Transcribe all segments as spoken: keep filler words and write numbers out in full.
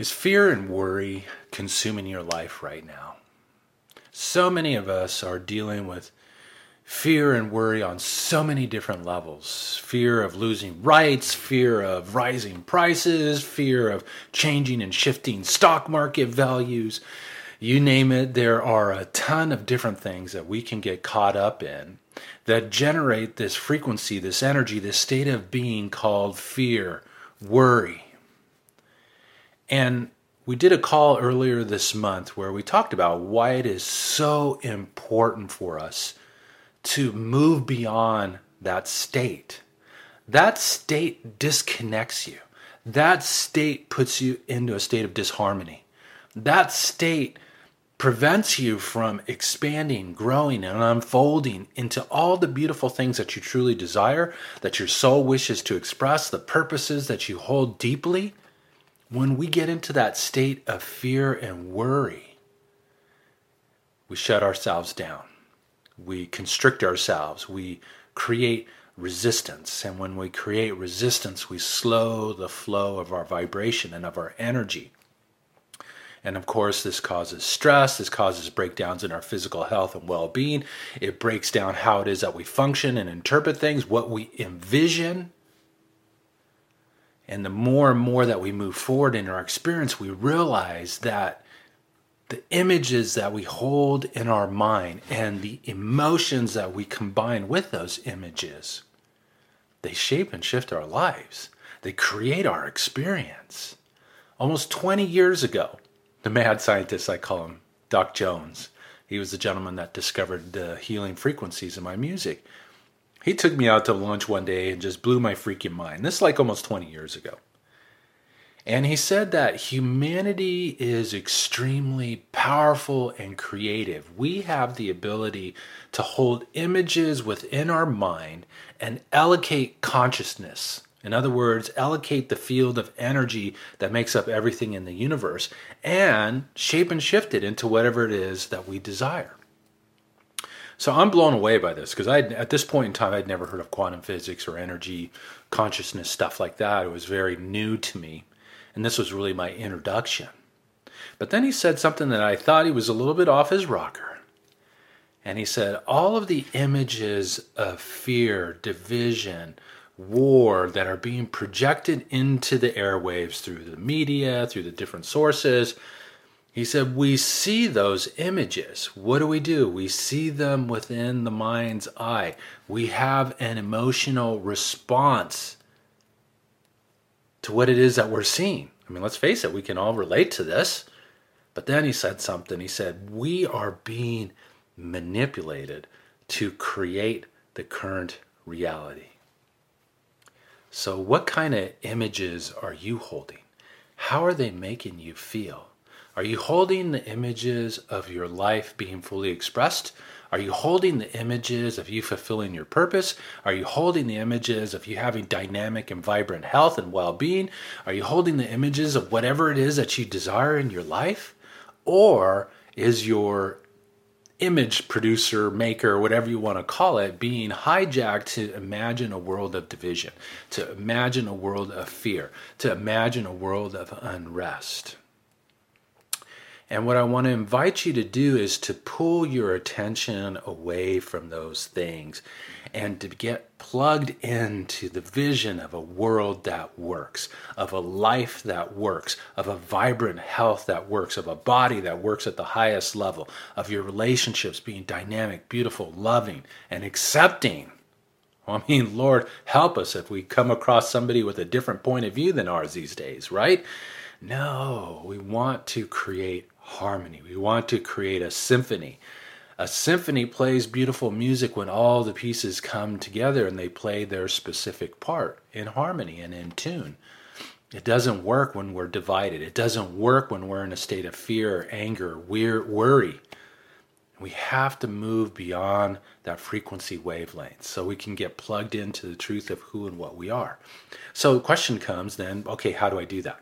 Is fear and worry consuming your life right now? So many of us are dealing with fear and worry on so many different levels. Fear of losing rights, fear of rising prices, fear of changing and shifting stock market values. You name it, there are a ton of different things that we can get caught up in that generate this frequency, this energy, this state of being called fear, worry. And we did a call earlier this month where we talked about why it is so important for us to move beyond that state. That state disconnects you. That state puts you into a state of disharmony. That state prevents you from expanding, growing, and unfolding into all the beautiful things that you truly desire, that your soul wishes to express, the purposes that you hold deeply. When we get into that state of fear and worry, we shut ourselves down. We constrict ourselves. We create resistance. And when we create resistance, we slow the flow of our vibration and of our energy. And of course, this causes stress. This causes breakdowns in our physical health and well-being. It breaks down how it is that we function and interpret things, what we envision. And the more and more that we move forward in our experience, we realize that the images that we hold in our mind and the emotions that we combine with those images, they shape and shift our lives. They create our experience. Almost twenty years ago, the mad scientist, I call him, Doc Jones, he was the gentleman that discovered the healing frequencies in my music. He took me out to lunch one day and just blew my freaking mind. This is like almost twenty years ago. And he said that humanity is extremely powerful and creative. We have the ability to hold images within our mind and allocate consciousness. In other words, allocate the field of energy that makes up everything in the universe and shape and shift it into whatever it is that we desire. So I'm blown away by this because I, at this point in time, I'd never heard of quantum physics or energy, consciousness, stuff like that. It was very new to me. And this was really my introduction. But then he said something that I thought he was a little bit off his rocker. And he said, all of the images of fear, division, war that are being projected into the airwaves through the media, through the different sources, he said, we see those images. What do we do? We see them within the mind's eye. We have an emotional response to what it is that we're seeing. I mean, let's face it, we can all relate to this. But then he said something. He said, we are being manipulated to create the current reality. So what kind of images are you holding? How are they making you feel? Are you holding the images of your life being fully expressed? Are you holding the images of you fulfilling your purpose? Are you holding the images of you having dynamic and vibrant health and well-being? Are you holding the images of whatever it is that you desire in your life? Or is your image producer, maker, whatever you want to call it, being hijacked to imagine a world of division, to imagine a world of fear, to imagine a world of unrest? And what I want to invite you to do is to pull your attention away from those things and to get plugged into the vision of a world that works, of a life that works, of a vibrant health that works, of a body that works at the highest level, of your relationships being dynamic, beautiful, loving, and accepting. I mean, Lord, help us if we come across somebody with a different point of view than ours these days, right? No, we want to create harmony. We want to create a symphony. A symphony plays beautiful music when all the pieces come together and they play their specific part in harmony and in tune. It doesn't work when we're divided. It doesn't work when we're in a state of fear, anger, worry. We have to move beyond that frequency wavelength so we can get plugged into the truth of who and what we are. So the question comes then, okay, how do I do that?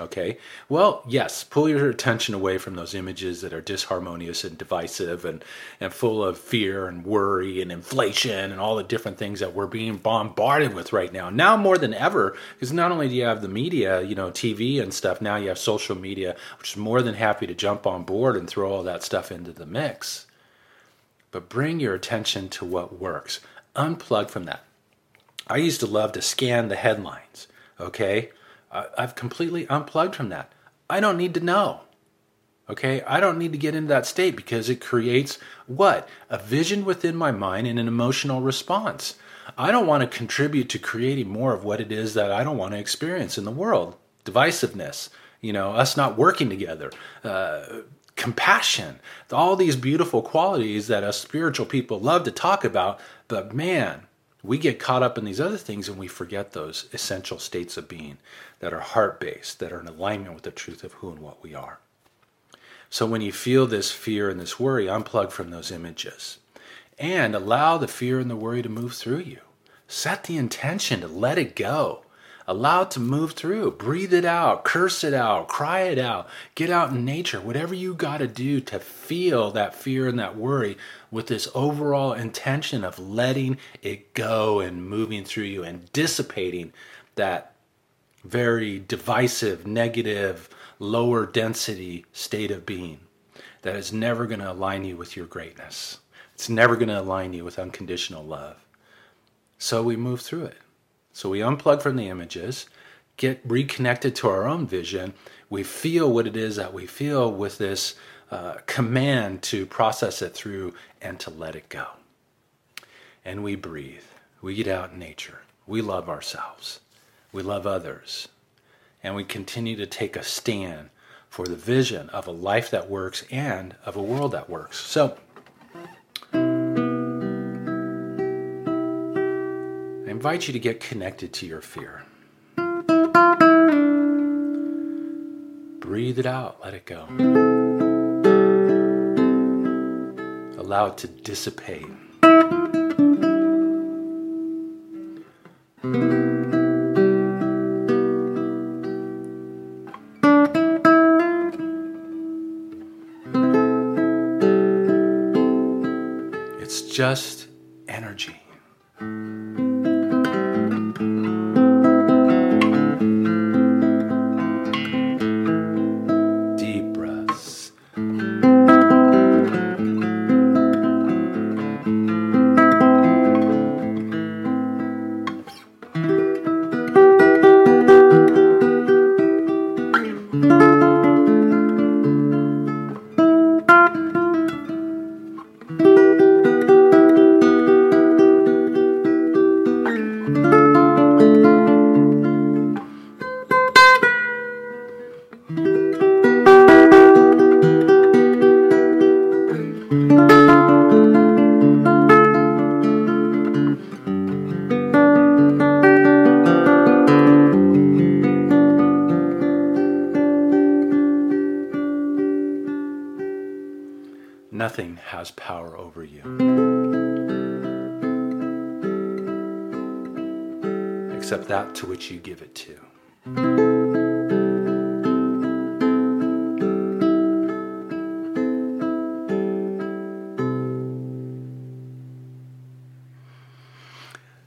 Okay, well, yes, pull your attention away from those images that are disharmonious and divisive and, and full of fear and worry and inflation and all the different things that we're being bombarded with right now. Now more than ever, because not only do you have the media, you know, T V and stuff, now you have social media, which is more than happy to jump on board and throw all that stuff into the mix. But bring your attention to what works. Unplug from that. I used to love to scan the headlines, okay? I've completely unplugged from that. I don't need to know, okay? I don't need to get into that state because it creates what? A vision within my mind and an emotional response. I don't want to contribute to creating more of what it is that I don't want to experience in the world. Divisiveness, you know, us not working together, uh, compassion, all these beautiful qualities that us spiritual people love to talk about, but man, we get caught up in these other things and we forget those essential states of being that are heart-based, that are in alignment with the truth of who and what we are. So when you feel this fear and this worry, unplug from those images and allow the fear and the worry to move through you. Set the intention to let it go. Allow it to move through. Breathe it out. Curse it out. Cry it out. Get out in nature. Whatever you got to do to feel that fear and that worry with this overall intention of letting it go and moving through you and dissipating that very divisive, negative, lower density state of being that is never going to align you with your greatness. It's never going to align you with unconditional love. So we move through it. So we unplug from the images, get reconnected to our own vision. We feel what it is that we feel with this uh, command to process it through and to let it go. And we breathe. We get out in nature. We love ourselves. We love others. And we continue to take a stand for the vision of a life that works and of a world that works. So I invite you to get connected to your fear. Breathe it out. Let it go. Allow it to dissipate. It's just energy. Nothing has power over you except that to which you give it to.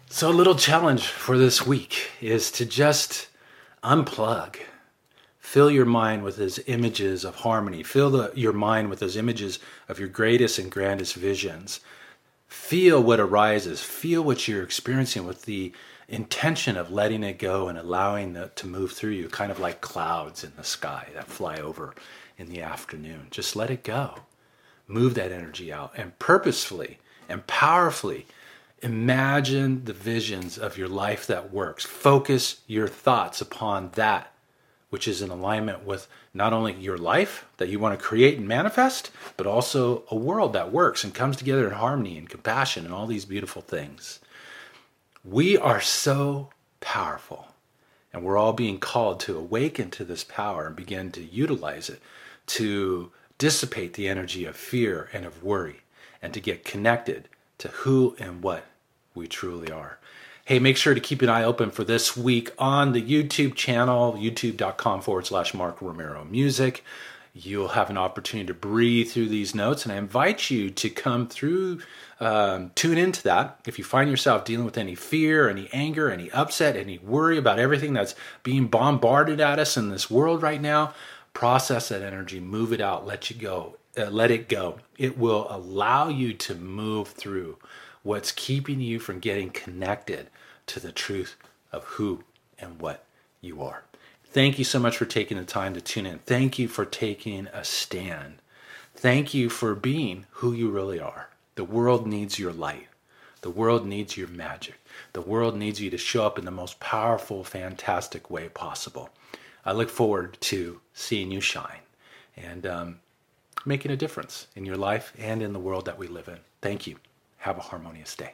So a little challenge for this week is to just unplug. Fill your mind with those images of harmony. Fill the, your mind with those images of your greatest and grandest visions. Feel what arises. Feel what you're experiencing with the intention of letting it go and allowing it to move through you, kind of like clouds in the sky that fly over in the afternoon. Just let it go. Move that energy out and purposefully and powerfully imagine the visions of your life that works. Focus your thoughts upon that which is in alignment with not only your life that you want to create and manifest, but also a world that works and comes together in harmony and compassion and all these beautiful things. We are so powerful, and we're all being called to awaken to this power and begin to utilize it to dissipate the energy of fear and of worry and to get connected to who and what we truly are. hey, make sure to keep an eye open for this week on the YouTube channel, youtube.com forward slash Mark Romero Music. You'll have an opportunity to breathe through these notes, and I invite you to come through, um, tune into that. If you find yourself dealing with any fear, any anger, any upset, any worry about everything that's being bombarded at us in this world right now, process that energy, move it out, let you go, uh, let it go. It will allow you to move through what's keeping you from getting connected to the truth of who and what you are. Thank you so much for taking the time to tune in. Thank you for taking a stand. Thank you for being who you really are. The world needs your light. The world needs your magic. The world needs you to show up in the most powerful, fantastic way possible. I look forward to seeing you shine and um, making a difference in your life and in the world that we live in. Thank you. Have a harmonious day.